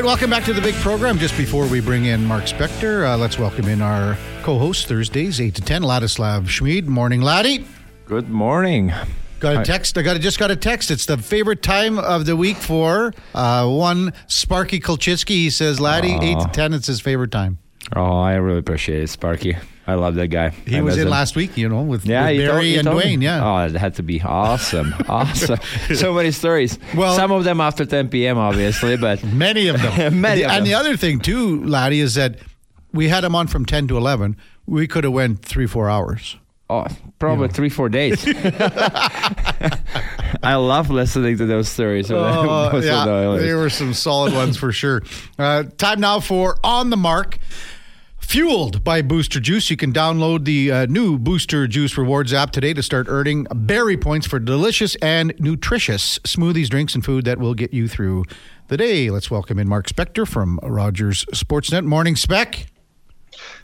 right, welcome back to the big program. Just before we bring in Mark Spector, let's welcome in our co-host Thursdays, 8 to 10, Ladislav Smid. Morning, Laddie. Good morning. Got a text. I just got a text. It's the favorite time of the week for one Sparky Kolchitsky. He says, Laddie, 8 to 10, it's his favorite time. Oh, I really appreciate it, Sparky. I love that guy. He was in last week, you know, with Barry and Dwayne. Yeah. Oh, it had to be awesome. Awesome. So many stories. Well, some of them after 10 p.m., obviously, but... Many of them. And the other thing, too, Laddie, is that we had him on from 10 to 11. We could have went 3-4 hours. Oh, probably 3-4 days. I love listening to those stories. There were some solid ones for sure. Time now for On the Mark. Fueled by Booster Juice. You can download the new Booster Juice Rewards app today to start earning berry points for delicious and nutritious smoothies, drinks, and food that will get you through the day. Let's welcome in Mark Spector from Rogers Sportsnet. Morning, Spec.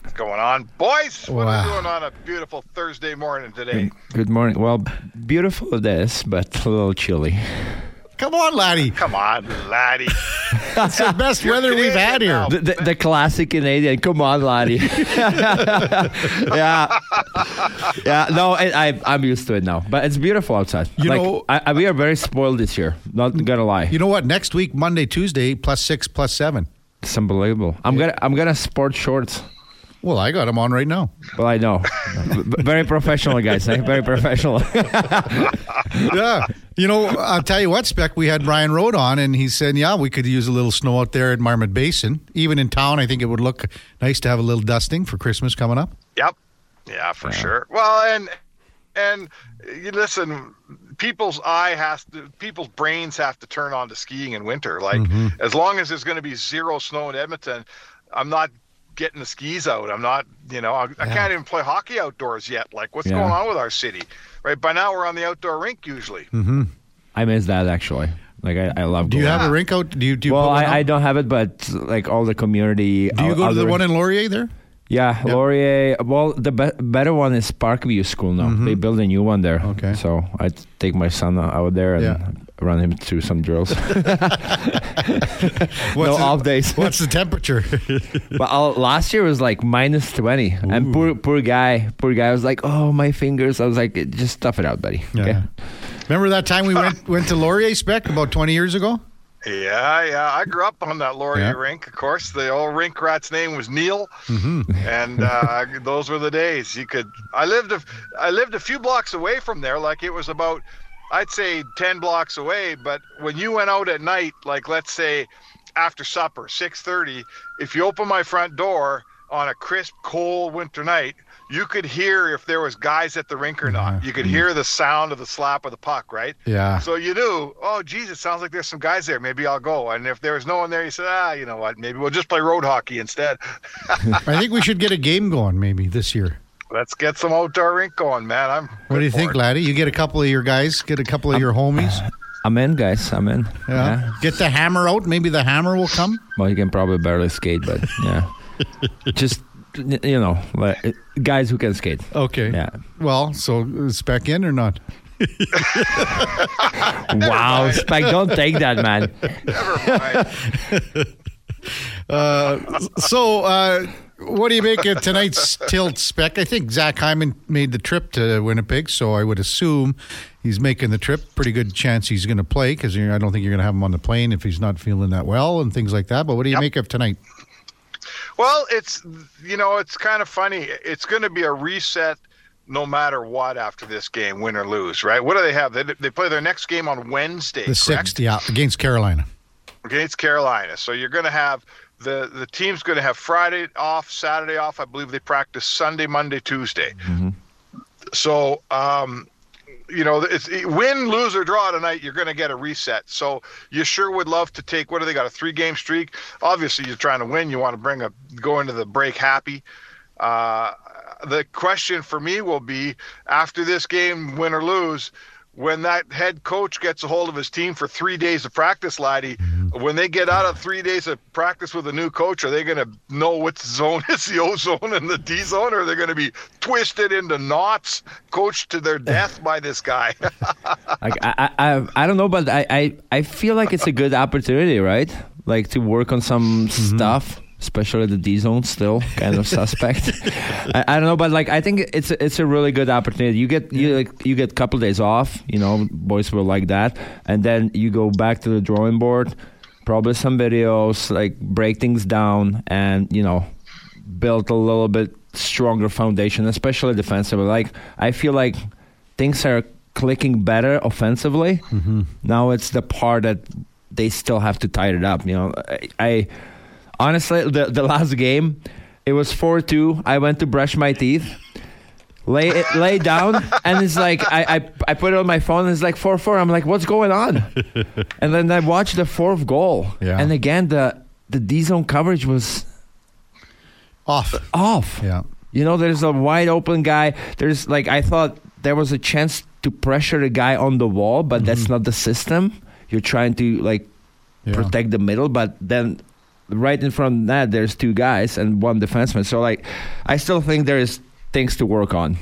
What's going on, boys? What are we doing on a beautiful Thursday morning today? Good morning. Well, beautiful it is, but a little chilly. Come on, laddie. It's the best weather we've had here. The classic Canadian, come on, laddie. Yeah. Yeah, no, I'm used to it now. But it's beautiful outside. We are very spoiled this year, not going to lie. You know what? Next week, Monday, Tuesday, +6, +7. It's unbelievable. I'm gonna sport shorts. Well, I got them on right now. Well, I know. Very professional, guys. Very professional. Yeah. You know, I'll tell you what, Spec, we had Brian Rhode on, and he said, yeah, we could use a little snow out there at Marmot Basin. Even in town, I think it would look nice to have a little dusting for Christmas coming up. Yep. Yeah, for sure. Well, and listen, people's brains have to turn on to skiing in winter. Like, as long as there's going to be zero snow in Edmonton, I'm not getting the skis out. I'm not, I can't even play hockey outdoors yet. Like, what's going on with our city? Right, by now we're on the outdoor rink usually. Mm-hmm. I miss that, actually. Like, I love. Do you have a rink out? Do you well, I don't have it, but like all the community. Do you go to the one in Laurier there? Yeah, yep. Laurier. Well, the better one is Parkview School now. Mm-hmm. They build a new one there. Okay. So I take my son out there and run him through some drills. Off days. What's the temperature? But last year was like -20. Ooh. And poor guy was like, oh, my fingers. I was like, just tough it out, buddy. Yeah. Okay. Remember that time we went to Laurier, Spec, about 20 years ago? Yeah. I grew up on that Laurier rink, of course. The old rink rat's name was Neil, and those were the days. I lived a few blocks away from there, like it was about, I'd say 10 blocks away, but when you went out at night, like let's say after supper, 6:30, if you open my front door on a crisp, cold winter night, you could hear if there was guys at the rink or not. You could hear the sound of the slap of the puck, right? Yeah. So you knew, oh, geez, it sounds like there's some guys there. Maybe I'll go. And if there was no one there, you said, you know what, maybe we'll just play road hockey instead. I think we should get a game going maybe this year. Let's get some outdoor rink going, man. What do you think, Laddie? You get a couple of your guys, get a couple of your homies? I'm in, guys. I'm in. Yeah. Get the hammer out. Maybe the hammer will come. Well, you can probably barely skate, but yeah. Just... you know, guys who can skate. Okay. Yeah. Well, so Spec in or not? Wow, Spec, don't take that, man. Never mind. So, what do you make of tonight's tilt, Spec? I think Zach Hyman made the trip to Winnipeg, so I would assume he's making the trip. Pretty good chance he's going to play because I don't think you're going to have him on the plane if he's not feeling that well and things like that. But what do you make of tonight? Well, it's kind of funny. It's going to be a reset no matter what after this game, win or lose, right? What do they have? They play their next game on Wednesday, the 6th, against Carolina. So you're going to have the team's going to have Friday off, Saturday off. I believe they practice Sunday, Monday, Tuesday. Mm-hmm. So, it's win, lose, or draw tonight, you're going to get a reset. So you sure would love to take, what do they got, a 3-game streak? Obviously, you're trying to win. You want to go into the break happy. The question for me will be, after this game, win or lose, when that head coach gets a hold of his team for 3 days of practice, Laddie, when they get out of 3 days of practice with a new coach, are they going to know which zone is the O zone and the D zone, or are they going to be twisted into knots, coached to their death by this guy? Like, I don't know, but I feel like it's a good opportunity, right? like to work on some stuff, especially the D zone, still kind of suspect. I don't know, but like I think it's a really good opportunity. You get a couple days off, you know, boys will like that, and then you go back to the drawing board, probably some videos, like break things down, and you know, build a little bit stronger foundation, especially defensively. Like I feel like things are clicking better offensively. Now it's the part that they still have to tighten it up. You know, I honestly, the last game, it was 4-2. I went to brush my teeth, lay down, and it's like I put it on my phone, and it's like 4-4. I'm like, what's going on? And then I watched the fourth goal, and again the D zone coverage was off. Yeah, you know, there's a wide open guy. There's like I thought there was a chance to pressure the guy on the wall, but that's not the system. You're trying to like protect the middle, but then right in front of that, there's two guys and one defenseman. So like, I still think there is things to work on.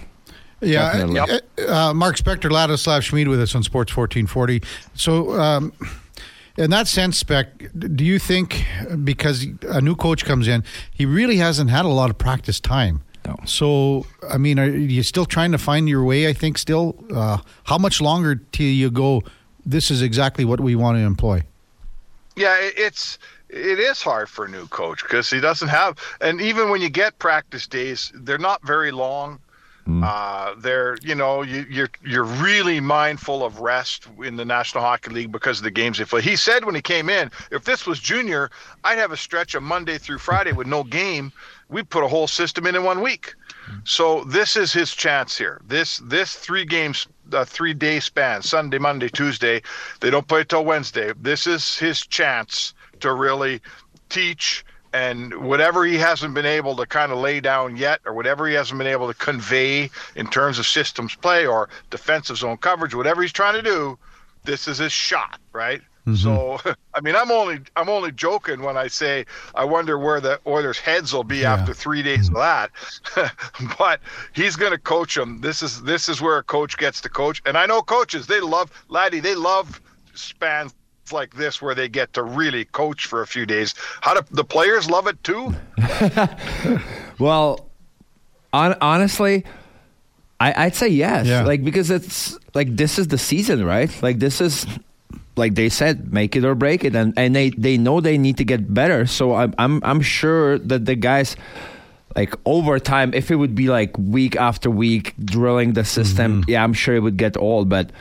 Yeah, Mark Spector, Ladislav Smid with us on Sports 1440. So in that sense, Spec, do you think because a new coach comes in, he really hasn't had a lot of practice time? No. So, I mean, are you still trying to find your way, I think, still? How much longer till you go, this is exactly what we want to employ? Yeah, it is hard for a new coach because he doesn't have – and even when you get practice days, they're not very long. They're, you know, you're really mindful of rest in the National Hockey League because of the games they play. He said when he came in, if this was junior, I'd have a stretch of Monday through Friday with no game. We'd put a whole system in 1 week. So this is his chance here. This three games, 3 day span, Sunday, Monday, Tuesday, they don't play till Wednesday. This is his chance to really teach. And whatever he hasn't been able to kind of lay down yet, or whatever he hasn't been able to convey in terms of systems play or defensive zone coverage, whatever he's trying to do, this is his shot, right? So, I mean, I'm only joking when I say I wonder where the Oilers' heads will be after 3 days of that. But he's going to coach them. This is where a coach gets to coach. And I know coaches, they love spans like this where they get to really coach for a few days. How do the players love it too? Well, honestly, I'd say yes. Yeah. Like, because it's like, this is the season, right? Like, this is like they said, make it or break it. And they know they need to get better. So I'm sure that the guys, like, over time, if it would be like week after week drilling the system, yeah, I'm sure it would get old. But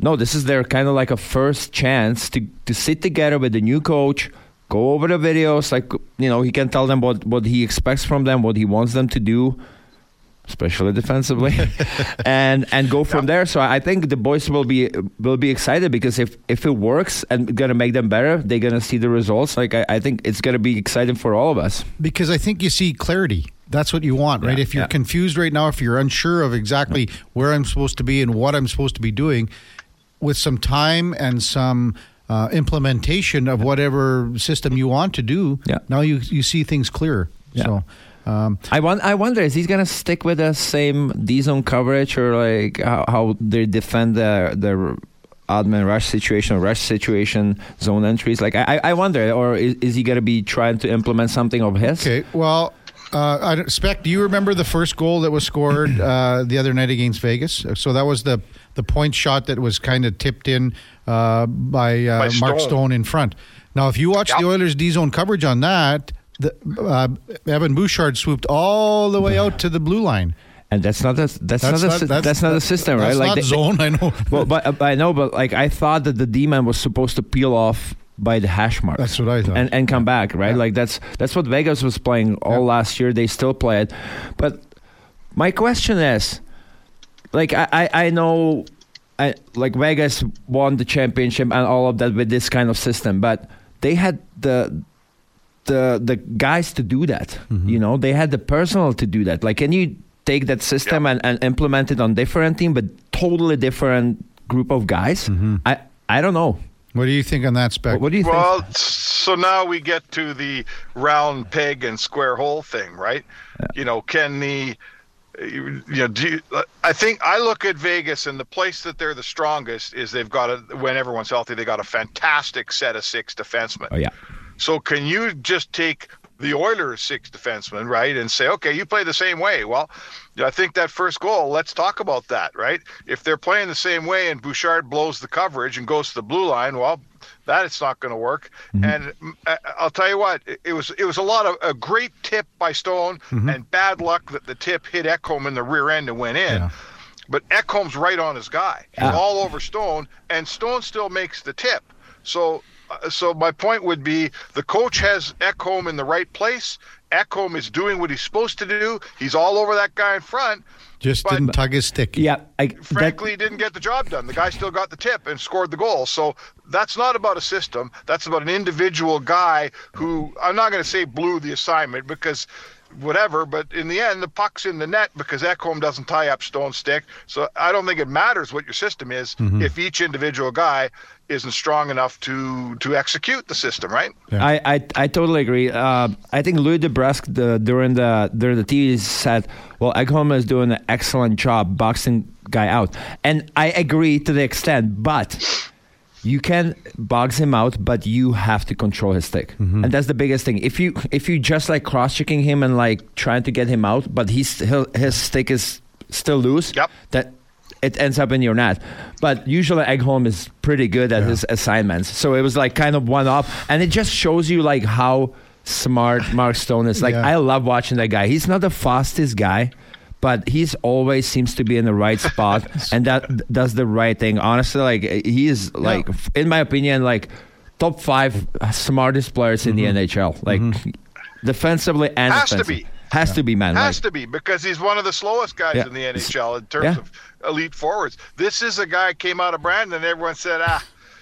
no, this is their kind of like a first chance to sit together with the new coach, go over the videos, like, you know, he can tell them what he expects from them, what he wants them to do, especially defensively, and go from there. So I think the boys will be excited because if it works and gonna make them better, they're gonna see the results. Like I think it's gonna be exciting for all of us. Because I think you see clarity. That's what you want, right? If you're confused right now, if you're unsure of exactly where I'm supposed to be and what I'm supposed to be doing, with some time and some implementation of whatever system you want to do, now you see things clearer. Yeah. So I wonder, is he going to stick with the same D-zone coverage, or like how they defend the odd-man rush situation, zone entries? Like I wonder, or is he going to be trying to implement something of his? Okay, well, Spec, do you remember the first goal that was scored the other night against Vegas? So that was the point shot that was kind of tipped in by Mark Stone in front. Now, if you watch the Oilers' D-zone coverage on that, Evan Bouchard swooped all the way out to the blue line. And that's not a system, right? That's like not zone, I know. Well, but I know, but like I thought that the D-man was supposed to peel off by the hash mark. That's what I thought. And come back, right? Yeah. Like that's what Vegas was playing all last year. They still play it. But my question is, like I know, like Vegas won the championship and all of that with this kind of system, but they had the guys to do that. You know, they had the personnel to do that. Like, can you take that system and implement it on different team, but totally different group of guys? I don't know. What do you think on that, Spec? What do you think? Well, so now we get to the round peg and square hole thing, right? Yeah. You know, I think I look at Vegas, and the place that they're the strongest is when everyone's healthy, they got a fantastic set of six defensemen. Oh, yeah. So can you just take the Oilers' six defensemen, right, and say, okay, you play the same way? Well, I think that first goal, let's talk about that, right? If they're playing the same way and Bouchard blows the coverage and goes to the blue line, well, it's not going to work. Mm-hmm. And I'll tell you what, it was a great tip by Stone, mm-hmm. and bad luck that the tip hit Ekholm in the rear end and went in. Yeah. But Ekholm's right on his guy, all over Stone, and Stone still makes the tip. So my point would be the coach has Ekholm in the right place. Ekholm is doing what he's supposed to do. He's all over that guy in front. Just didn't tug his stick. Yeah, frankly, he didn't get the job done. The guy still got the tip and scored the goal. So that's not about a system. That's about an individual guy who, I'm not going to say blew the assignment because whatever, but in the end, the puck's in the net because Ekholm doesn't tie up Stone's stick. So I don't think it matters what your system is, mm-hmm. if each individual guy isn't strong enough to execute the system, right? Yeah. I totally agree. I think Louis DeBrusque during the TV said, well, Ekholm is doing an excellent job boxing guy out. And I agree to the extent, but you can box him out, but you have to control his stick. Mm-hmm. And that's the biggest thing. If you just like cross-checking him and like trying to get him out, but his stick is still loose, yep. that it ends up in your net. But usually Ekholm is pretty good at his assignments. So it was like kind of one-off. And it just shows you like how smart Mark Stone is. Like I love watching that guy. He's not the fastest guy, but he's always seems to be in the right spot and that does the right thing. Honestly, like he is like, in my opinion, like top 5 smartest players mm-hmm. in the NHL. Like mm-hmm. defensively and offensively. Has to be, man. Has to be, because he's one of the slowest guys in the NHL in terms of elite forwards. This is a guy came out of Brandon and everyone said,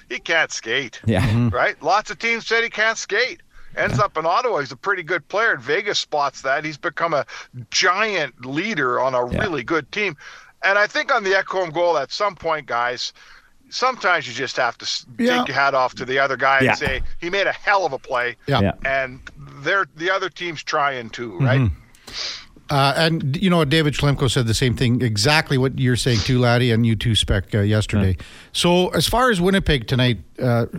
he can't skate. Yeah. Mm-hmm. Right? Lots of teams said he can't skate. Ends up in Ottawa. He's a pretty good player. Vegas spots that. He's become a giant leader on a really good team. And I think on the Ekholm goal at some point, guys, sometimes you just have to take your hat off to the other guy and say, he made a hell of a play. Yeah. And the other team's trying too, right? Mm-hmm. And, you know, David Schlemko said the same thing, exactly what you're saying too, Laddie, and you too, Spec, yesterday. Yeah. So as far as Winnipeg tonight,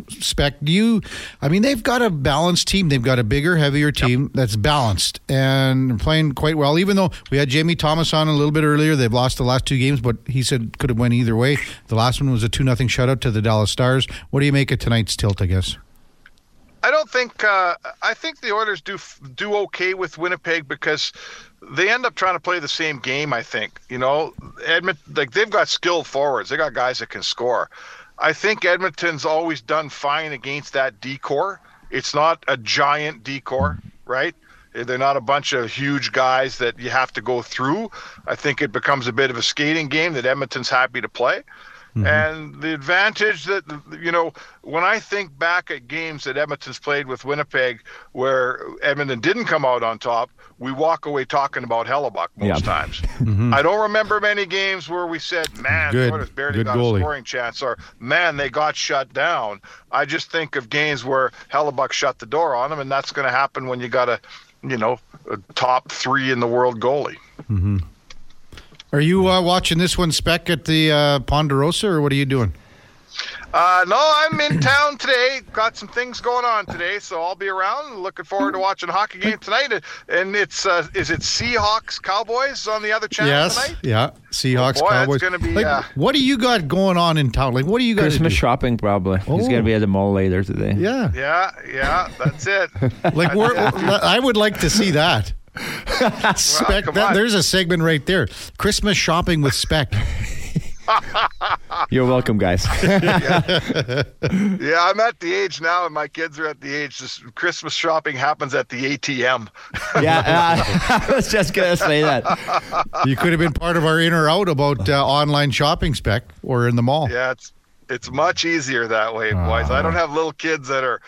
Spec, they've got a balanced team. They've got a bigger, heavier team that's balanced and playing quite well, even though we had Jamie Thomas on a little bit earlier. They've lost the last 2 games, but he said could have went either way. The last one was a 2-0 shutout to the Dallas Stars. What do you make of tonight's tilt, I guess? I don't think I think the Oilers do okay with Winnipeg because they end up trying to play the same game, I think. You know, they've got skilled forwards. They got guys that can score. I think Edmonton's always done fine against that D-core. It's not a giant D-core, right? They're not a bunch of huge guys that you have to go through. I think it becomes a bit of a skating game that Edmonton's happy to play. Mm-hmm. And the advantage that, you know, when I think back at games that Edmonton's played with Winnipeg where Edmonton didn't come out on top, we walk away talking about Hellebuck most times. Mm-hmm. I don't remember many games where we said, man, the Oilers barely got a scoring chance, or, man, they got shut down. I just think of games where Hellebuck shut the door on them, and that's going to happen when you got a top 3 in the world goalie. Mm-hmm. Are you watching this one, Spec, at the Ponderosa, or what are you doing? No, I'm in town today. Got some things going on today, so I'll be around. Looking forward to watching a hockey game tonight. And it's is it Seahawks Cowboys on the other channel tonight? Yes, yeah, Seahawks Cowboys. It's gonna be, what do you got going on in town? Like, what do you got? Christmas shopping, probably. Oh. He's gonna be at the mall later today. Yeah, that's it. Like, I would like to see that. Spec, there's a segment right there. Christmas shopping with Spec. You're welcome, guys. I'm at the age now, and my kids are at the age. This Christmas shopping happens at the ATM. I was just gonna say that. You could have been part of our in or out about online shopping, Spec, or in the mall. Yeah, it's much easier that way, boys. I don't have little kids that are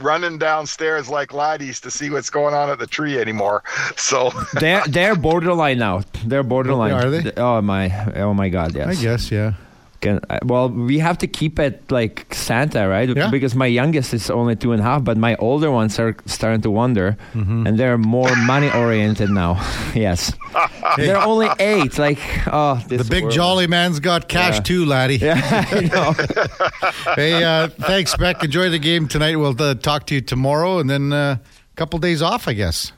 running downstairs like laddies to see what's going on at the tree anymore. So they're borderline now. They're borderline. Are they? Oh my God! Yes. I guess. Yeah. Well, we have to keep it like Santa, right? Yeah. Because my youngest is only 2.5, but my older ones are starting to wander, and they're more money-oriented now. Yes. They're only 8. Like, oh, this the big world. Jolly man's got cash too, laddie. Yeah, I know. Hey, thanks, Beck. Enjoy the game tonight. We'll talk to you tomorrow, and then a couple days off, I guess.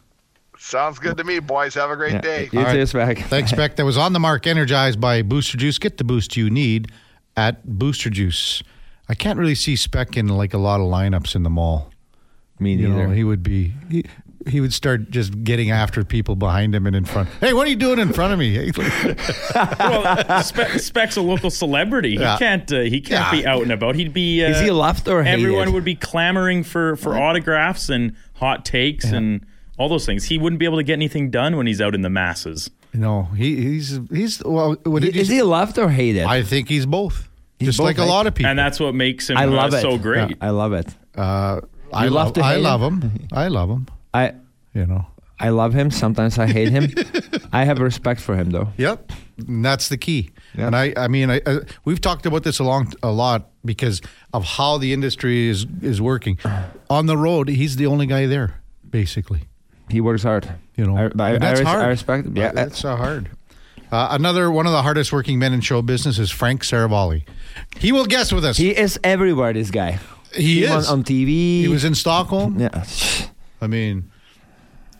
Sounds good to me, boys. Have a great day. You too, Speck. Thanks, Speck. That was On the Mark, energized by Booster Juice. Get the boost you need at Booster Juice. I can't really see Speck in like a lot of lineups in the mall. Me neither. You know, he would be... He would start just getting after people behind him and in front. Hey, what are you doing in front of me? Well, Speck's a local celebrity. He can't be out and about. He'd be. Is he loved or hated? Everyone would be clamoring for autographs and hot takes and all those things. He wouldn't be able to get anything done when he's out in the masses. No, he's well. Is he loved or hated? I think he's both. He's just both like a lot of people, and that's what makes him so great. Yeah, I love it. I love him. I love him. Sometimes I hate him. I have respect for him, though. Yep, and that's the key. Yep. And I mean, we've talked about this a lot because of how the industry is working. On the road, he's the only guy there, basically. He works hard. You know, that's hard. I respect him. Yeah, that's so hard. Another one of the hardest working men in show business is Frank Seravalli. He will guest with us. He is everywhere. This guy. He is on TV. He was in Stockholm. Yeah. I mean,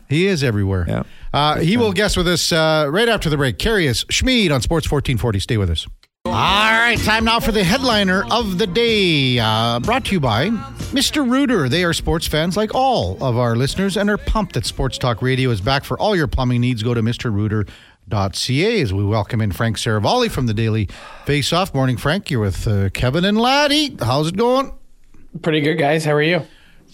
he is everywhere. Yeah. He will guest with us right after the break. Karius Schmid on Sports 1440. Stay with us. All right, time now for the headliner of the day. Brought to you by Mr. Rooter. They are sports fans like all of our listeners and are pumped that Sports Talk Radio is back. For all your plumbing needs, go to mrrooter.ca as we welcome in Frank Seravalli from the Daily Faceoff. Morning, Frank. You're with Kevin and Laddie. How's it going? Pretty good, guys. How are you?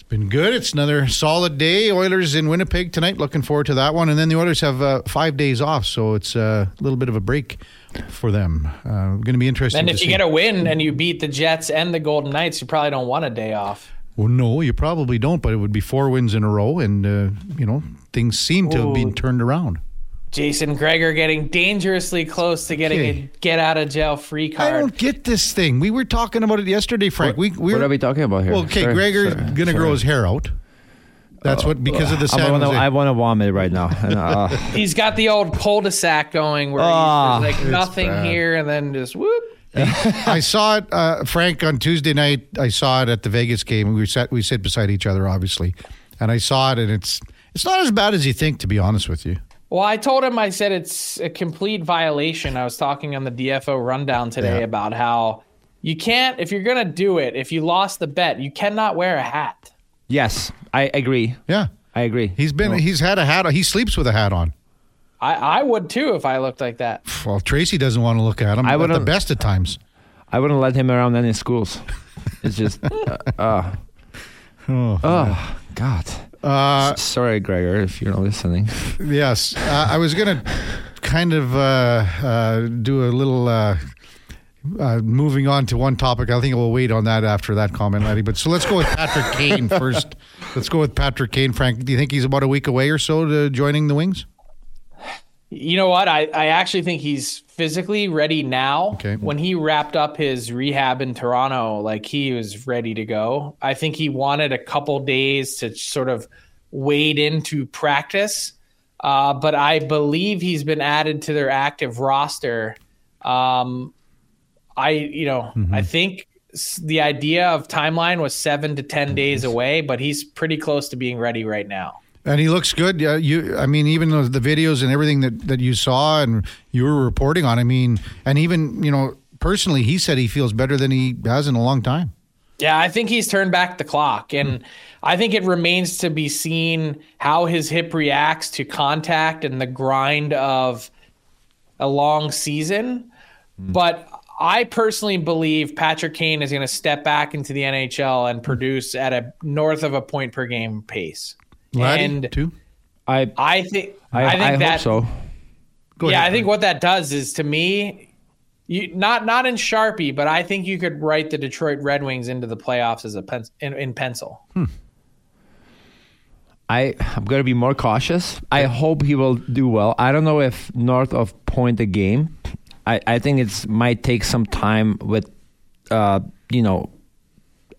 Been good. It's another solid day. Oilers in Winnipeg tonight. Looking forward to that one. And then the Oilers have 5 days off, so it's a little bit of a break for them. Going to be interesting. And if you get a win and you beat the Jets and the Golden Knights, you probably don't want a day off. Well, no, you probably don't, but it would be 4 wins in a row, and things seem to have been turned around. Jason Gregor getting dangerously close to getting a get-out-of-jail-free card. I don't get this thing. We were talking about it yesterday, Frank. What are we talking about here? Well, okay, Gregor's going to grow his hair out. That's because of the San Jose. I want to vomit right now. He's got the old cul-de-sac going where he's like nothing here and then just whoop. I saw it, Frank, on Tuesday night. I saw it at the Vegas game. We sit beside each other, obviously. And I saw it, and it's not as bad as you think, to be honest with you. Well, I told him, I said, it's a complete violation. I was talking on the DFO rundown today about how you can't, if you're going to do it, if you lost the bet, you cannot wear a hat. Yes, I agree. Yeah. I agree. He's had a hat on. He sleeps with a hat on. I would too if I looked like that. Well, Tracy doesn't want to look at him at the best of times. I wouldn't let him around any schools. It's just, oh, God. Sorry, Gregor, if you're not listening. Yes. I was going to kind of do a little moving on to one topic. I think we'll wait on that after that comment, Laddie. But so let's go with Patrick Kane first. Let's go with Patrick Kane. Frank, do you think he's about a week away or so to joining the Wings? You know what? I actually think he's physically ready now. Okay. When he wrapped up his rehab in Toronto, like he was ready to go. I think he wanted a couple days to sort of wade into practice. But I believe he's been added to their active roster. I think the idea of timeline was 7 to 10 days away, but he's pretty close to being ready right now. And he looks good. Even the videos and everything that you saw and you were reporting on, I mean, and even, personally, he said he feels better than he has in a long time. Yeah, I think he's turned back the clock. And I think it remains to be seen how his hip reacts to contact and the grind of a long season. But I personally believe Patrick Kane is going to step back into the NHL and produce at a north of a point per game pace. Laddie, and too? I think I hope so. Go ahead. I think what that does is, to me, not in Sharpie, but I think you could write the Detroit Red Wings into the playoffs as in pencil. I'm going to be more cautious. I hope he will do well. I don't know if north of point a game I think it might take some time with, you know,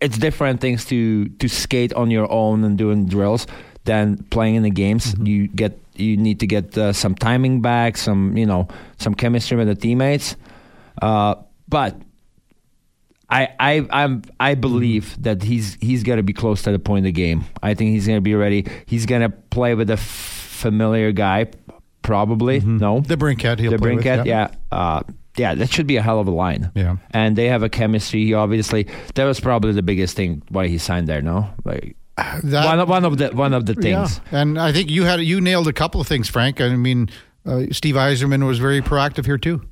it's different things to skate on your own and doing drills than playing in the games. Mm-hmm. You need to get some timing back, some chemistry with the teammates. But I believe that he's gonna be close to the point of the game. I think he's gonna be ready. He's gonna play with a familiar guy, probably. Mm-hmm. No, DeBrincat. He'll play with, yeah. Yeah, that should be a hell of a line. Yeah, and they have a chemistry. He obviously, that was probably the biggest thing why he signed there. No, like. That, one of the things, yeah. And I think you nailed a couple of things, Frank. I mean, Steve Yzerman was very proactive here too.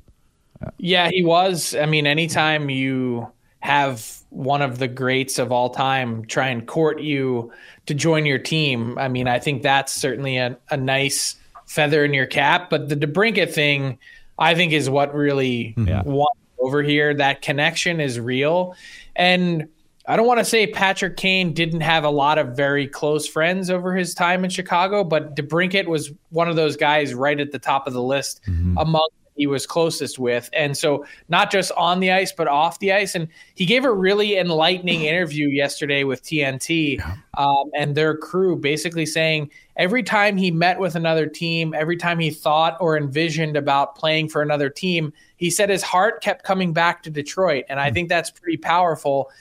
Yeah, he was. I mean, anytime you have one of the greats of all time try and court you to join your team, I mean, I think that's certainly a nice feather in your cap. But the DeBrincat thing, I think, is what really won over here. That connection is real, and. I don't want to say Patrick Kane didn't have a lot of very close friends over his time in Chicago, but DeBrincat was one of those guys right at the top of the list among he was closest with. And so not just on the ice, but off the ice. And he gave a really enlightening interview yesterday with TNT and their crew, basically saying every time he met with another team, every time he thought or envisioned about playing for another team, he said his heart kept coming back to Detroit. And I think that's pretty powerful.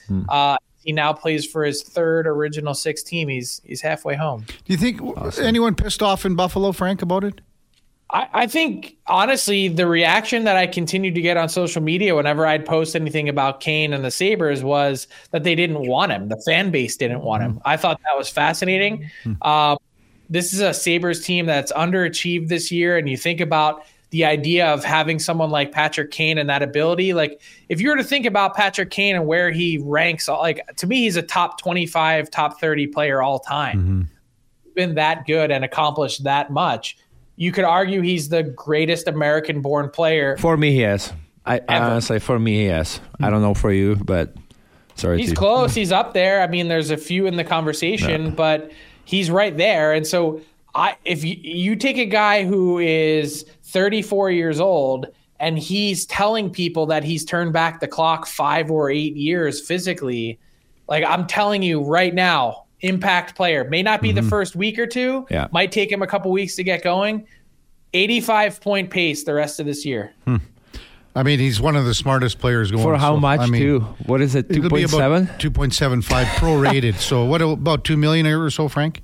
He now plays for his third original six team. He's halfway home. Do you think anyone pissed off in Buffalo, Frank, about it? I think, honestly, the reaction that I continued to get on social media whenever I'd post anything about Kane and the Sabres was that they didn't want him. The fan base didn't want him. I thought that was fascinating. This is a Sabres team that's underachieved this year, and you think about the idea of having someone like Patrick Kane and that ability. Like, if you were to think about Patrick Kane and where he ranks, like, to me, he's a top 25, top 30 player all time. He's been that good and accomplished that much. You could argue he's the greatest American-born player. For me, he is. Honestly, for me, he is. I don't know for you, but sorry. He's close. He's up there. I mean, there's a few in the conversation, but he's right there. And so if you take a guy who is 34 years old and he's telling people that he's turned back the clock 5 or 8 years physically, like I'm telling you right now, impact player. May not be the first week or two. Yeah. Might take him a couple weeks to get going. 85-point pace the rest of this year. I mean, he's one of the smartest players going. For how much, I mean, too? What is it, 2.7? 2.75 prorated. So what, about $2 million or so, Frank?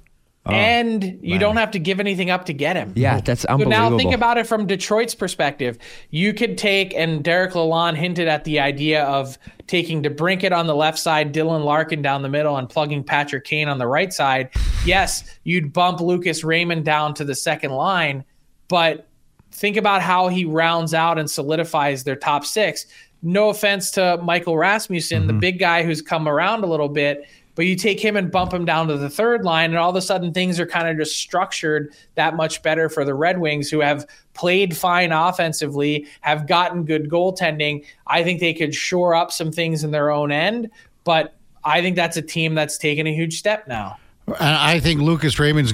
And you don't have to give anything up to get him. Yeah, that's unbelievable. So now think about it from Detroit's perspective. You could take, and Derek Lalonde hinted at the idea of taking DeBrincat on the left side, Dylan Larkin down the middle, and plugging Patrick Kane on the right side. Yes, you'd bump Lucas Raymond down to the second line, but think about how he rounds out and solidifies their top six. No offense to Michael Rasmussen, the big guy who's come around a little bit, but you take him and bump him down to the third line, and all of a sudden things are kind of just structured that much better for the Red Wings, who have played fine offensively, have gotten good goaltending. I think they could shore up some things in their own end, but I think that's a team that's taken a huge step now. And I think Lucas Raymond's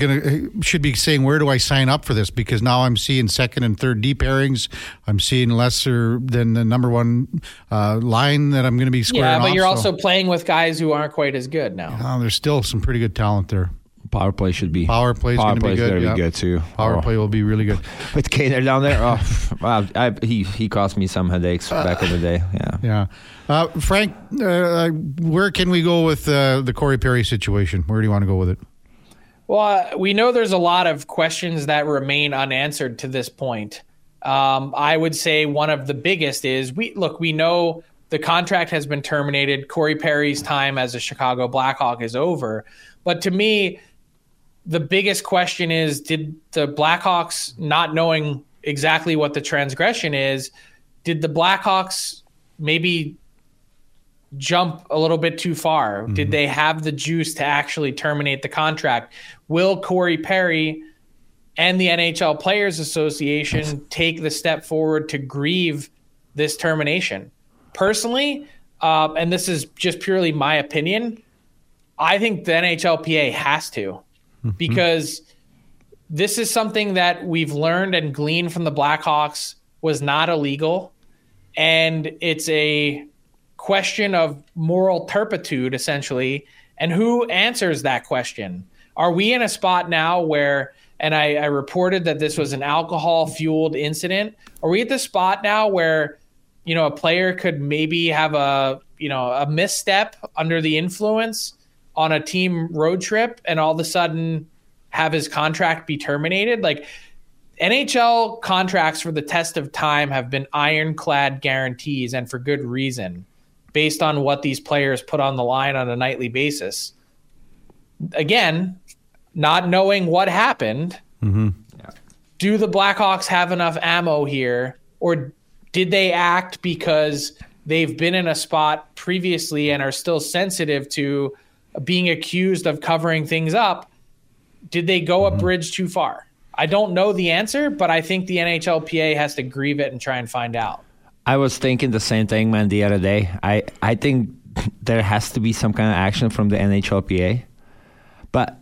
should be saying, where do I sign up for this? Because now I'm seeing second and third deep pairings. I'm seeing lesser than the number one line that I'm going to be squaring off. Yeah, but you're also playing with guys who aren't quite as good now. Yeah, there's still some pretty good talent there. Power play should be. Power play is going to be good. Be good too. Power play will be really good. With Kaner down there, wow, he caused me some headaches back in the day. Yeah. Frank, where can we go with the Corey Perry situation? Where do you want to go with it? Well, we know there's a lot of questions that remain unanswered to this point. I would say one of the biggest is we know the contract has been terminated. Corey Perry's time as a Chicago Blackhawk is over, but to me, the biggest question is, did the Blackhawks, not knowing exactly what the transgression is, did the Blackhawks maybe jump a little bit too far? Did they have the juice to actually terminate the contract? Will Corey Perry and the NHL Players Association take the step forward to grieve this termination? Personally, and this is just purely my opinion, I think the NHLPA has to. Because this is something that we've learned and gleaned from the Blackhawks was not illegal. And it's a question of moral turpitude, essentially, and who answers that question. Are we in a spot now where, and I reported that this was an alcohol-fueled incident, are we at the spot now where, you know, a player could maybe have a misstep under the influence on a team road trip and all of a sudden have his contract be terminated? Like, NHL contracts for the test of time have been ironclad guarantees, and for good reason, based on what these players put on the line on a nightly basis. Again, not knowing what happened, do the Blackhawks have enough ammo here, or did they act because they've been in a spot previously and are still sensitive to being accused of covering things up? Did they go a bridge too far? I don't know the answer, but I think the NHLPA has to grieve it and try and find out. I was thinking the same thing, man, the other day. I think there has to be some kind of action from the NHLPA, but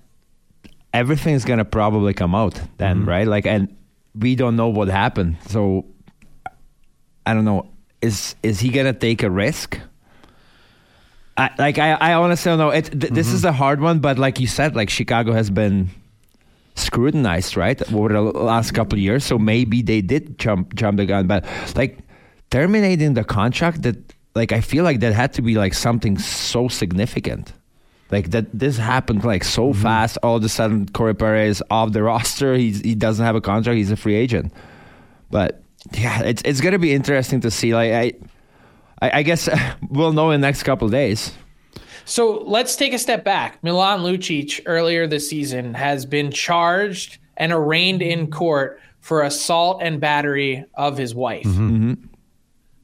everything is going to probably come out then, right? Like, and we don't know what happened. So I don't know. Is he going to take a risk? I honestly don't know. This is a hard one, but like you said, like Chicago has been scrutinized, right, over the last couple of years. So maybe they did jump the gun, but like terminating the contract, that, like, I feel like that had to be like something so significant. Like that, this happened like so fast. All of a sudden, Corey Perry is off the roster. He doesn't have a contract. He's a free agent. But yeah, it's gonna be interesting to see. Like I guess we'll know in the next couple of days. So let's take a step back. Milan Lucic earlier this season has been charged and arraigned in court for assault and battery of his wife.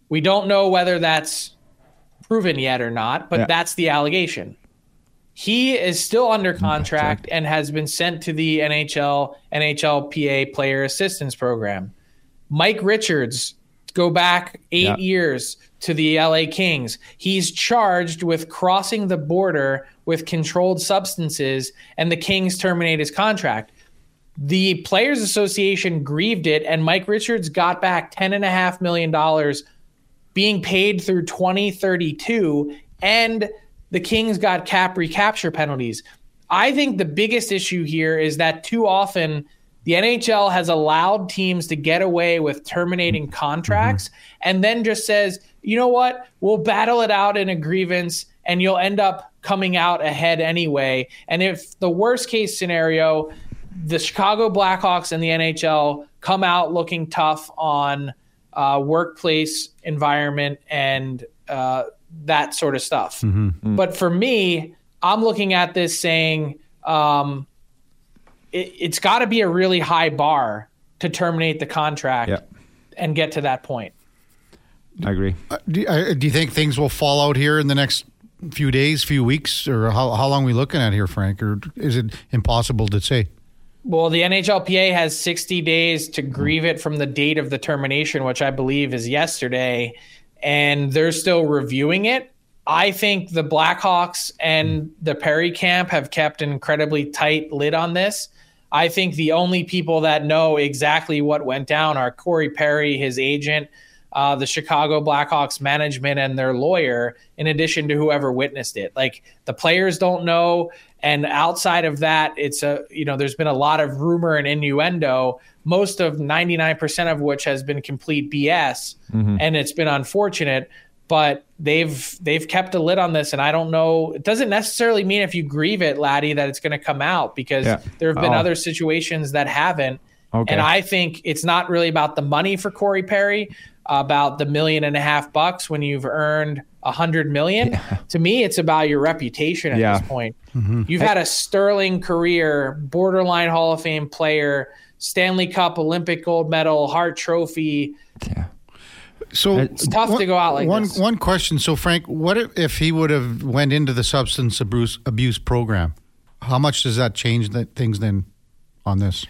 We don't know whether that's proven yet or not, but that's the allegation. He is still under contract and has been sent to the NHLPA Player Assistance Program. Mike Richards, go back 8 years to the LA Kings. He's charged with crossing the border with controlled substances, and the Kings terminate his contract. The Players Association grieved it, and Mike Richards got back $10.5 million being paid through 2032, and the Kings got cap recapture penalties. I think the biggest issue here is that too often the NHL has allowed teams to get away with terminating contracts and then just says, you know what, we'll battle it out in a grievance and you'll end up coming out ahead anyway. And if the worst case scenario, the Chicago Blackhawks and the NHL come out looking tough on workplace environment and that sort of stuff. But for me, I'm looking at this saying it's got to be a really high bar to terminate the contract and get to that point. I agree. Do you think things will fall out here in the next few days, few weeks, or how long are we looking at here, Frank? Or is it impossible to say? Well, the NHLPA has 60 days to grieve it from the date of the termination, which I believe is yesterday, and they're still reviewing it. I think the Blackhawks and the Perry camp have kept an incredibly tight lid on this. I think the only people that know exactly what went down are Corey Perry, his agent, the Chicago Blackhawks management, and their lawyer, in addition to whoever witnessed it. Like, the players don't know. And outside of that, it's there's been a lot of rumor and innuendo, most of 99% of which has been complete BS, and it's been unfortunate. But they've kept a lid on this, and I don't know. It doesn't necessarily mean if you grieve it, Laddie, that it's going to come out, because there have been other situations that haven't. Okay. And I think it's not really about the money for Corey Perry, about the $1.5 million when you've earned $100 million. To me, it's about your reputation at this point. You've had a sterling career, borderline Hall of Fame player, Stanley Cup, Olympic gold medal, Hart Trophy. So it's tough to go out like this. One question. So, Frank, what if he would have went into the substance abuse program? How much does that change things then on this?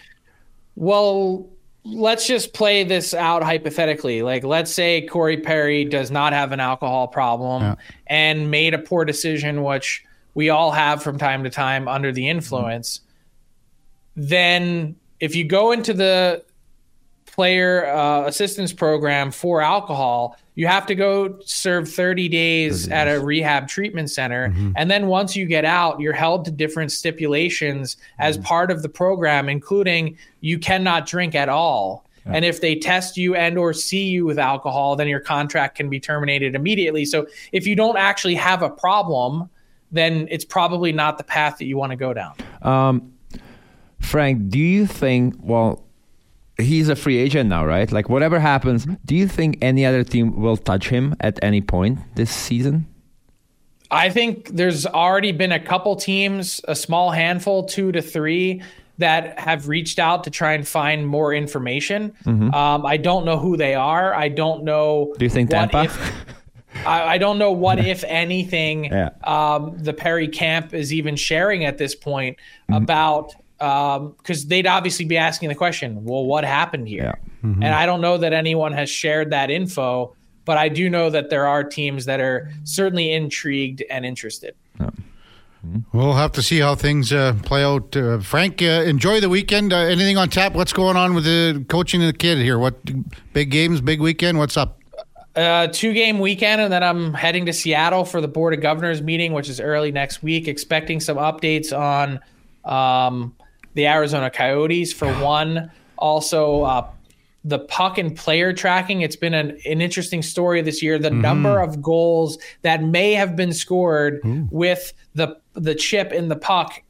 Well, let's just play this out hypothetically. Like, let's say Corey Perry does not have an alcohol problem and made a poor decision, which we all have from time to time under the influence. Then if you go into the player assistance program for alcohol, you have to go serve 30 days at a rehab treatment center. Mm-hmm. And then once you get out, you're held to different stipulations as part of the program, including you cannot drink at all. And if they test you and or see you with alcohol, then your contract can be terminated immediately. So if you don't actually have a problem, then it's probably not the path that you want to go down. Frank, do you think, well, he's a free agent now, right? Like whatever happens, do you think any other team will touch him at any point this season? I think there's already been a couple teams, a small handful, 2 to 3, that have reached out to try and find more information. Mm-hmm. I don't know who they are. I don't know. Do you think Tampa? I don't know what, if anything, the Perry camp is even sharing at this point about, because they'd obviously be asking the question, well, what happened here? Yeah. Mm-hmm. And I don't know that anyone has shared that info, but I do know that there are teams that are certainly intrigued and interested. Yeah. We'll have to see how things play out. Frank, enjoy the weekend. Anything on tap? What's going on with the coaching of the kid here? What big games, big weekend? What's up? 2-game weekend, and then I'm heading to Seattle for the Board of Governors meeting, which is early next week. Expecting some updates on the Arizona Coyotes for one. Also, the puck and player tracking. It's been an interesting story this year. The number of goals that may have been scored with the chip in the puck.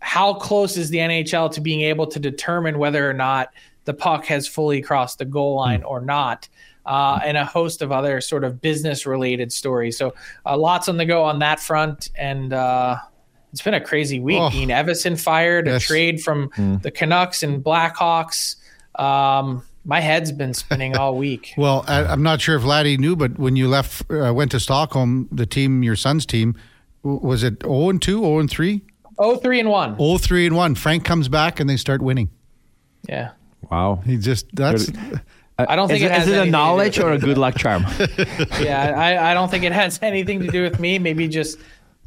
How close is the NHL to being able to determine whether or not the puck has fully crossed the goal line or not, and a host of other sort of business related stories. So lots on the go on that front. And it's been a crazy week. Ian Evason fired, a trade from the Canucks and Blackhawks. My head's been spinning all week. Well, I'm not sure if Laddie knew, but when you left, went to Stockholm, the team, your son's team, was it 0-2, 0-3? 0-3-1. 0-3-1. Frank comes back and they start winning. Yeah. Wow. He just, that's... I don't think it has. Is it a knowledge or a good luck charm? Yeah, I don't think it has anything to do with me. Maybe just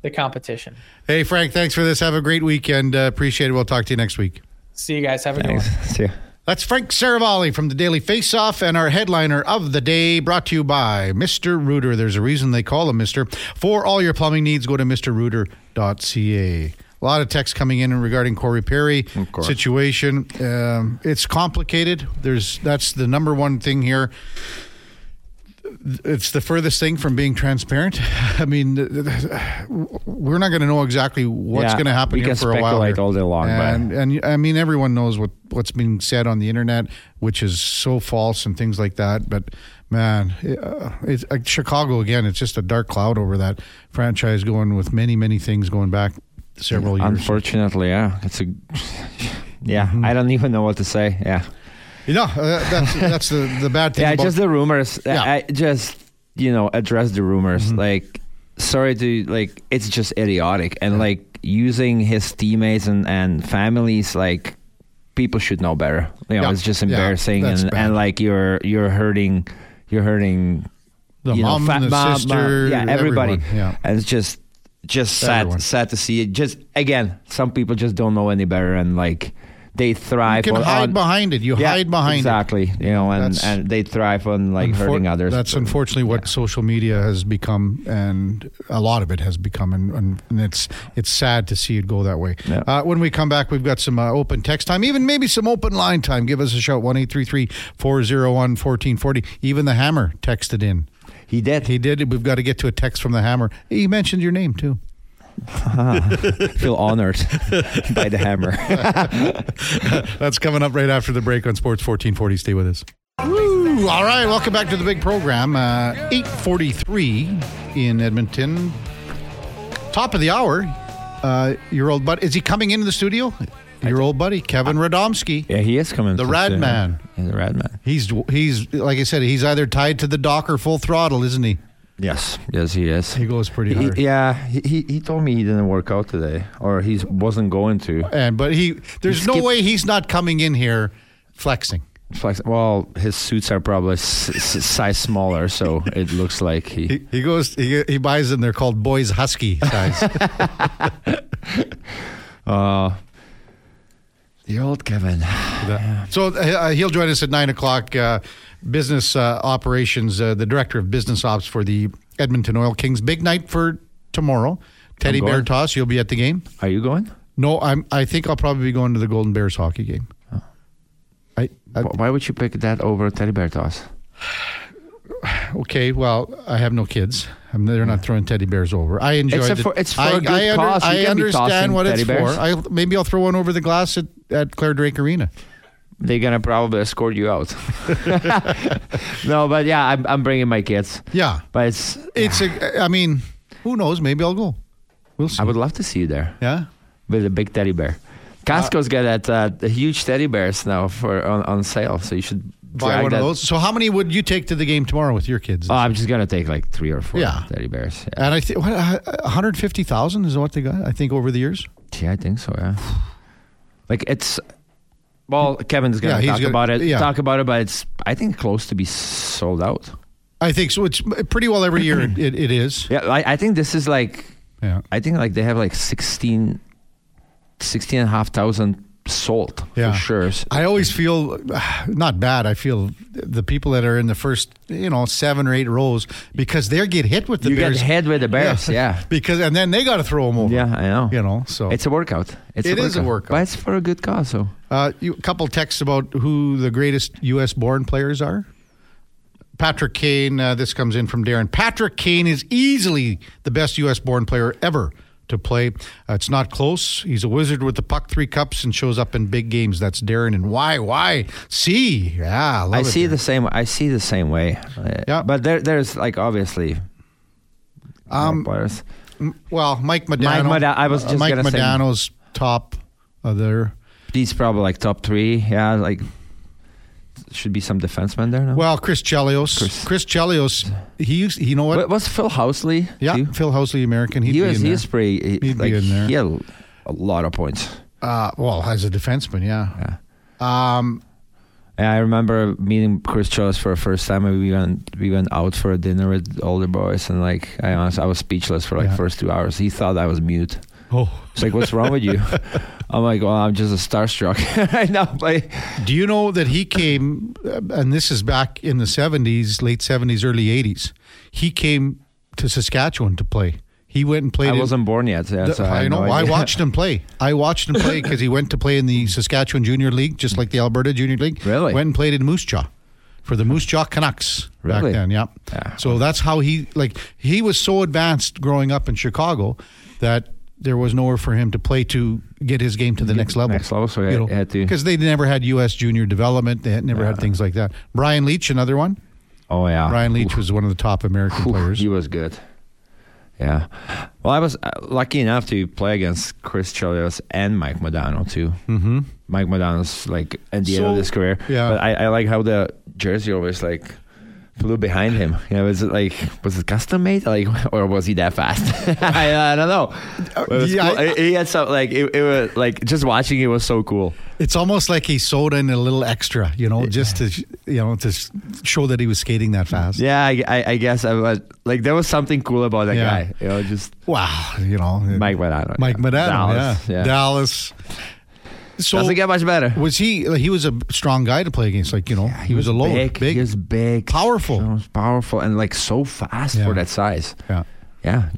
the competition. Hey, Frank, thanks for this. Have a great weekend. Appreciate it. We'll talk to you next week. See you guys. Have a good one. See you. That's Frank Seravalli from the Daily Faceoff, and our headliner of the day brought to you by Mr. Rooter. There's a reason they call him Mr. For all your plumbing needs, go to mrrooter.ca. A lot of text coming in regarding Corey Perry situation. It's complicated. That's the number one thing here. It's the furthest thing from being transparent. I mean, we're not going to know exactly what's going to happen here for a while. We can speculate all day long. And I mean, everyone knows what's being said on the internet, which is so false and things like that. But, man, it's like Chicago, again, it's just a dark cloud over that franchise going with many, many things going back several years. Unfortunately, It's a... I don't even know what to say. Yeah. You know, that's the bad thing. Just the rumors. Yeah. I just, address the rumors. Mm-hmm. Like, sorry to, like, it's just idiotic. And, like, using his teammates and families, like, people should know better. It's just embarrassing. And like, you're hurting, the mom, the sister. Yeah, everybody. Yeah. And it's just sad to see it. Just, again, some people just don't know any better. And, like... They thrive. You can hide behind it. You hide behind it. Exactly. And they thrive on like hurting others. That's unfortunately what social media has become, and a lot of it has become, and it's sad to see it go that way. Yeah. When we come back, we've got some open text time, even maybe some open line time. Give us a shout, 1-833-401-1440. Even the Hammer texted in. He did. We've got to get to a text from the Hammer. He mentioned your name too. I feel honored by the Hammer. That's coming up right after the break on Sports 1440. Stay with us. Woo! All right, welcome back to the big program. 8:43 in Edmonton. Top of the hour. Your old buddy, is he coming into the studio? Your old buddy, Kevin Radomski. Yeah, he is coming. The Rad Man. He's the Rad Man. He's like I said, he's either tied to the dock or full throttle, isn't he? Yes, he is. He goes pretty hard. He told me he didn't work out today, or he wasn't going to. But there's no way he's not coming in here flexing. Well, his suits are probably size smaller, so it looks like he goes. He buys them. They're called boys husky size. The old Kevin. Yeah. So he'll join us at 9 o'clock. Business operations, the director of business ops for the Edmonton Oil Kings. Big night for tomorrow. Teddy Bear Toss, you'll be at the game. Are you going? No, I think I'll probably be going to the Golden Bears hockey game. Oh. Why would you pick that over Teddy Bear Toss? Okay, well, I have no kids. They're not throwing teddy bears over. I enjoy it. It's for a good cause. I understand what it's for. Maybe I'll throw one over the glass at Claire Drake Arena. They're going to probably escort you out. No, but yeah, I'm bringing my kids. Yeah. But I mean, who knows? Maybe I'll go. We'll see. I would love to see you there. Yeah? With a big teddy bear. Costco's got the huge teddy bears now on sale, so you should... buy one of those. So how many would you take to the game tomorrow with your kids? I'm just going to take like 3 or 4 teddy bears. Yeah. And I think 150,000 is what they got, I think, over the years. Yeah, I think so, yeah. Like it's... Well, Kevin's going to talk about it, but it's, I think, close to be sold out. I think so. It's pretty well every year it is. Yeah, I think this is like... Yeah. I think like they have like 16,500 sold for sure. I always feel not bad. I feel the people that are in the first, 7 or 8 rows, because they get hit with the bears. You get hit with the bears, yeah. And then they got to throw them over. Yeah, I know. So it's a workout. It is a workout, but it's for a good cause. So a couple texts about who the greatest U.S.-born players are. Patrick Kane. This comes in from Darren. Patrick Kane is easily the best U.S.-born player ever to play. It's not close. He's a wizard with the puck, 3 cups, and shows up in big games. That's Darren. And why? See, yeah, I love it. I see the same way. Yeah, but there's like obviously. Players. Well, Mike Modano. I was just Mike Modano's top there. He's probably like top 3. Yeah, like should be some defenseman there. No? Well, Chris Chelios. Chris Chelios. You know what? Was Phil Housley? Yeah, Phil Housley, American. He'd be in there. He had a lot of points. Well, as a defenseman, yeah. And I remember meeting Chris Chelios for the first time, and we went out for a dinner with older boys, and like I was speechless for like first 2 hours. He thought I was mute. It's like, what's wrong with you? I'm like, well, I'm just a starstruck right now. Like, do you know that he came, and this is back in the 70s, late 70s, early 80s, he came to Saskatchewan to play. He went and played. I wasn't born yet. Yeah, so I know. I watched him play. I watched him play because he went to play in the Saskatchewan Junior League, just like the Alberta Junior League. Really? Went and played in Moose Jaw. For the Moose Jaw Canucks back then, yeah. So that's how he was so advanced growing up in Chicago that there was nowhere for him to play to get his game to the next level. Next level, so had to. Because they never had U.S. junior development. They had never had things like that. Brian Leetch, another one. Oh, yeah. Brian Leetch was one of the top American players. He was good. Yeah. Well, I was lucky enough to play against Chris Chelios and Mike Modano, too. Mm-hmm. Mike Modano's, like, at the end of his career. Yeah. But I like how the jersey always, like... flew behind him. Was it custom made? Or was he that fast? I don't know. He had some it was like just watching it was so cool. It's almost like he sewed in a little extra, just to to show that he was skating that fast. Yeah, I guess I was like there was something cool about that guy. Mike Modano. Mike Modano. Dallas. So doesn't get much better. He was a strong guy to play against. He was a low, big. He was big. Powerful. He was powerful and like so fast for that size. Yeah. Yeah.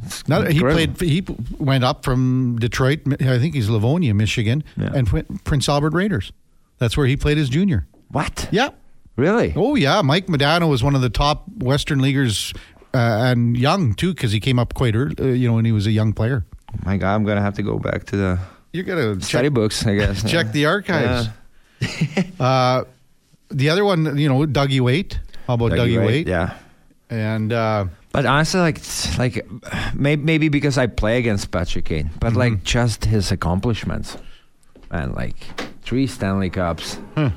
He went up from Detroit, I think he's Livonia, Michigan, and went Prince Albert Raiders. That's where he played his junior. What? Yeah. Really? Oh, yeah. Mike Modano was one of the top Western leaguers and young, too, because he came up quite early, and he was a young player. Oh my God, I'm going to have to go back to the... You gotta study books, I guess. Check the archives. Yeah. The other one, Dougie Waite. How about Dougie Waite? Yeah. And but honestly, like maybe because I play against Patrick Kane, but like just his accomplishments, and like 3 Stanley Cups. Huh.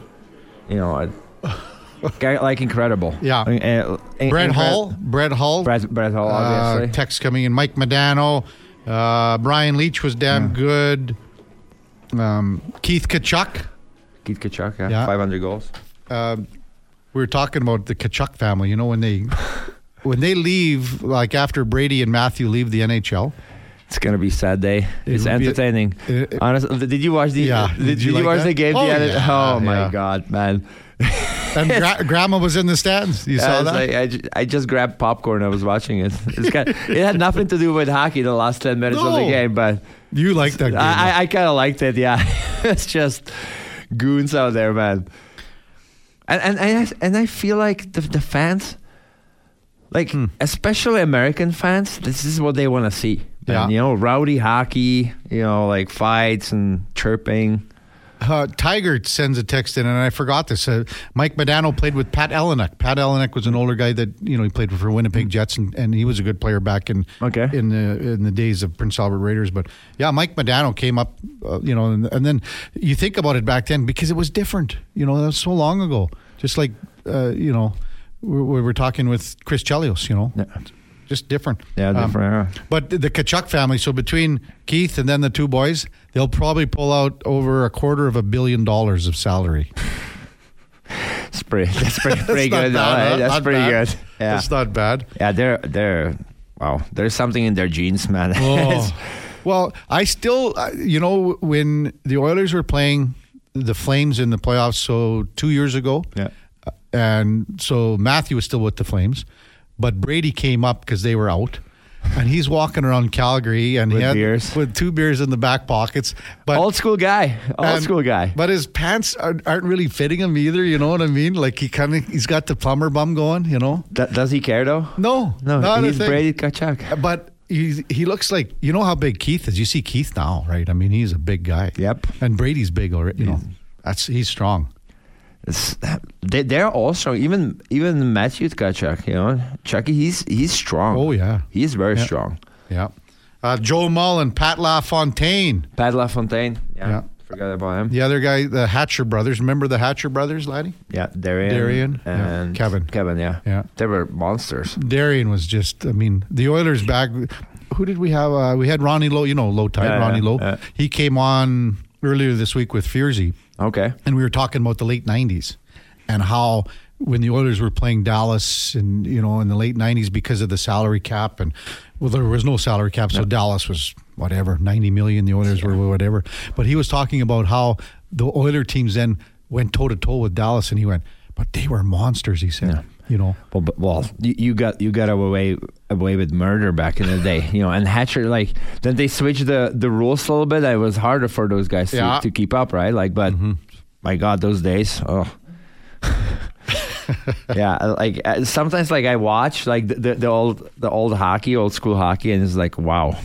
Like incredible. Yeah. Brett Hull. Brett Hull. Obviously. Text coming in. Mike Modano. Brian Leetch was damn good. Keith Tkachuk, yeah. 500 goals. We were talking about the Tkachuk family. When they leave, like after Brady and Matthew leave the NHL, It's going to be a sad day. It's entertaining. Honestly, did you watch the the game? Oh my God, man. And Grandma was in the stands. You saw that? Like, I just grabbed popcorn. I was watching it. It had nothing to do with hockey the last 10 minutes of the game. But you liked that game. I kind of liked it, yeah. It's just goons out there, man. And I feel like the fans, like especially American fans, this is what they want to see. Yeah. And, rowdy hockey, like fights and chirping. Tiger sends a text in, and I forgot this. Mike Modano played with Pat Elenick. Pat Elenick was an older guy that he played for Winnipeg Jets, and he was a good player back in the days of Prince Albert Raiders. But yeah, Mike Modano came up, and then you think about it back then because it was different. That was so long ago. Just like we were talking with Chris Chelios. Yeah. Just different. Yeah, different. But the Tkachuk family, so between Keith and then the two boys, they'll probably pull out over $250 million of salary. That's pretty good. That's pretty good. Yeah. That's not bad. Yeah, there's something in their genes, man. Oh. Well, I still, when the Oilers were playing the Flames in the playoffs, so 2 years ago, and so Matthew was still with the Flames. But Brady came up because they were out, and he's walking around Calgary and with two beers in the back pockets. But old school guy. But his pants aren't really fitting him either. You know what I mean? Like he's got the plumber bum going. Does he care though? No. He's Brady Tkachuk. But he looks like how big Keith is. You see Keith now, right? I mean, he's a big guy. Yep. And Brady's big already. He's strong. They're also even Matthew Tkachuk, Chucky, he's strong. Oh yeah, he's very strong. Yeah, Joe Mullen, Pat LaFontaine. Yeah, forgot about him. The other guy, the Hatcher brothers. Remember the Hatcher brothers, laddie? Yeah, Darian and Kevin. Yeah, they were monsters. Darian was just, the Oilers back. Who did we have? We had Ronnie Lowe. Low Tide. Ronnie Lowe. He came on earlier this week with Fierzy. Okay. And we were talking about the late 90s and how when the Oilers were playing Dallas and, in the late 90s because of the salary cap and, well, there was no salary cap, so Dallas was whatever, 90 million, the Oilers were whatever. But he was talking about how the Oiler teams then went toe-to-toe with Dallas, and he went, but they were monsters, he said. Yeah. Well, you got away with murder back in the day, and Hatcher, like, then they switched the rules a little bit. It was harder for those guys to keep up, right? Like, but my God, those days, oh. Yeah, like sometimes, like I watch like the old hockey, old school hockey, and it's like, wow,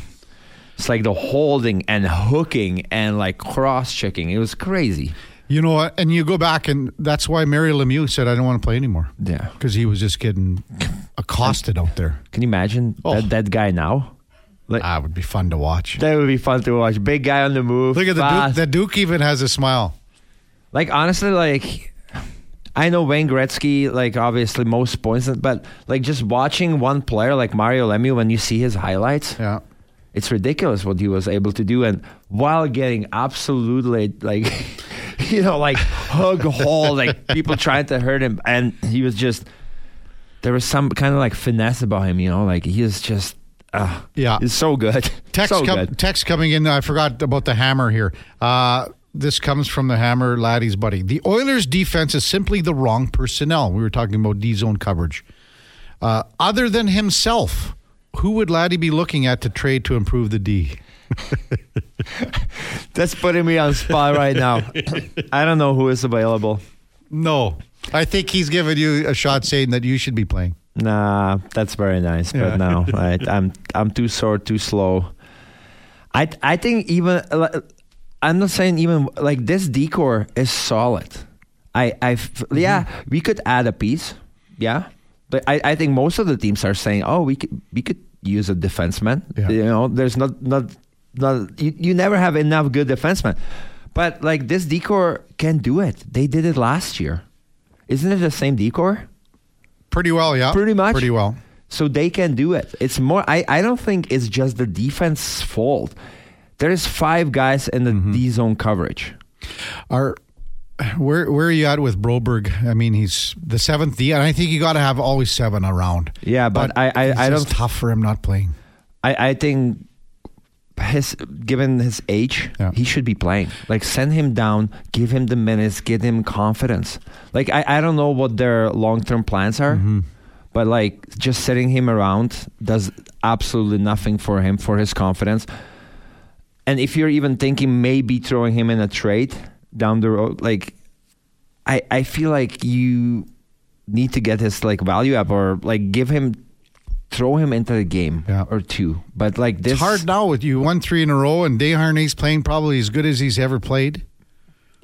it's like the holding and hooking and like cross checking. It was crazy. And you go back, and that's why Mary Lemieux said, I don't want to play anymore. Yeah. Because he was just getting accosted out there. Can you imagine that guy now? Like, that would be fun to watch. That would be fun to watch. Big guy on the move. Look at the Duke. The Duke even has a smile. Like, honestly, like, I know Wayne Gretzky, like, obviously most points, but, like, just watching one player like Mario Lemieux, when you see his highlights. Yeah. It's ridiculous what he was able to do, and while getting absolutely, like, like hug, like people trying to hurt him, and he was just, there was some kind of like finesse about him, like he is just, he's so good. Text coming in, I forgot about the Hammer here. This comes from the Hammer Laddie's buddy. The Oilers' defense is simply the wrong personnel. We were talking about D-zone coverage. Other than himself, who would Laddie be looking at to trade to improve the D? That's putting me on the spot right now. I don't know who is available. No. I think he's giving you a shot saying that you should be playing. Nah, that's very nice. But no, I'm too sore, too slow. I think even, I'm not saying even, like this decor is solid. We could add a piece. Yeah. But I think most of the teams are saying, oh, we could use a defenseman. Yeah. There's not you never have enough good defensemen. But like this decor can do it. They did it last year. Isn't it the same decor? Pretty well, yeah. Pretty much. Pretty well. So they can do it. It's more, I don't think it's just the defense's fault. There's five guys in the D-zone coverage. Where are you at with Broberg? I mean, he's the seventh D, and I think you got to have always seven around. Yeah, but I don't. It's tough for him not playing. I think given his age, he should be playing. Like, send him down, give him the minutes, give him confidence. Like, I don't know what their long-term plans are, but like, just sitting him around does absolutely nothing for him, for his confidence. And if you're even thinking maybe throwing him in a trade down the road, like, I feel like you need to get his like value up, or like give him, throw him into the game or two. But like this, it's hard now with you won 3 in a row, and DeHarnay's playing probably as good as he's ever played.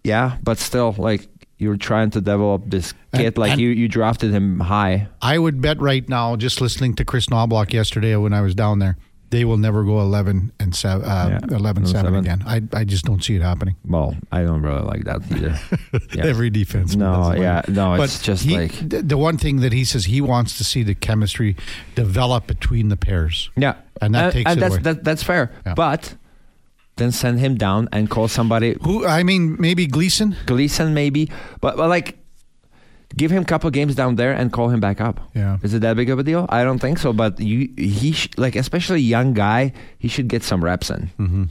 Yeah, but still, like, you're trying to develop this kid. Like, you drafted him high. I would bet right now, just listening to Chris Knobloch yesterday when I was down there, they will never go 11-7 again. I just don't see it happening. Well, I don't really like that either. Every defense. No, yeah. No, but it's just the one thing that he says he wants to see the chemistry develop between the pairs. Yeah. And that takes it away. That's fair. Yeah. But then send him down and call somebody. Who, I mean, maybe Gleason? Gleason, maybe. But like, give him a couple games down there and call him back up. Yeah. Is it that big of a deal? I don't think so. But he especially young guy, he should get some reps in. Mm-hmm.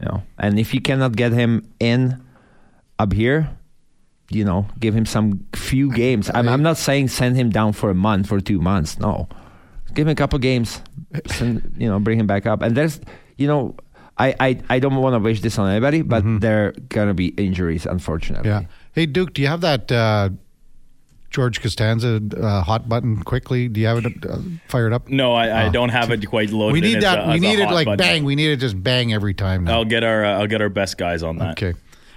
You know, and if you cannot get him in up here, you know, give him some few games. I'm not saying send him down for a month, for 2 months. No, give him a couple games. Send, you know, bring him back up. And there's, you know, I don't want to wish this on anybody, but there are gonna be injuries, unfortunately. Yeah. Hey Duke, do you have that? George Costanza, hot button quickly. Do you have it fired up? No, I don't have it quite loaded. We need that. We need it like button. Bang. We need it just bang every time. Now. I'll get our best guys on that. Okay.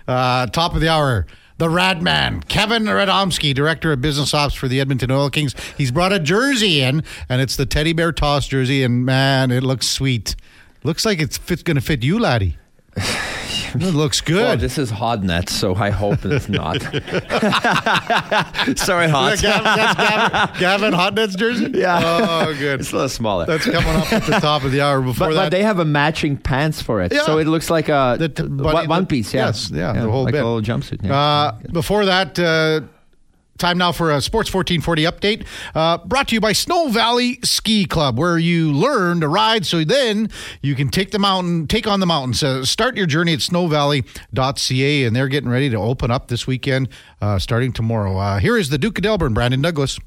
Top of the hour. The Radman, Kevin Radomski, Director of Business Ops for the Edmonton Oil Kings. He's brought a jersey in, and it's the Teddy Bear Toss jersey, and man, it looks sweet. Looks like it's going to fit you, laddie. It looks good. Well, this is Hodnet, so I hope it's not. Sorry, Hodnet. That's Gavin Hodnet's jersey? Yeah. Oh, good. It's a little smaller. That's coming up at the top of the hour. Before that, but they have a matching pants for it, so it looks like a one piece. Yeah. Yes, the whole like bit. Like a little jumpsuit. Yeah. Before that, time now for a Sports 1440 update, brought to you by Snow Valley Ski Club, where you learn to ride so then you can take on the mountain. So start your journey at snowvalley.ca, and they're getting ready to open up this weekend, starting tomorrow. Here is the Duke of Delbert and Brandon Douglas.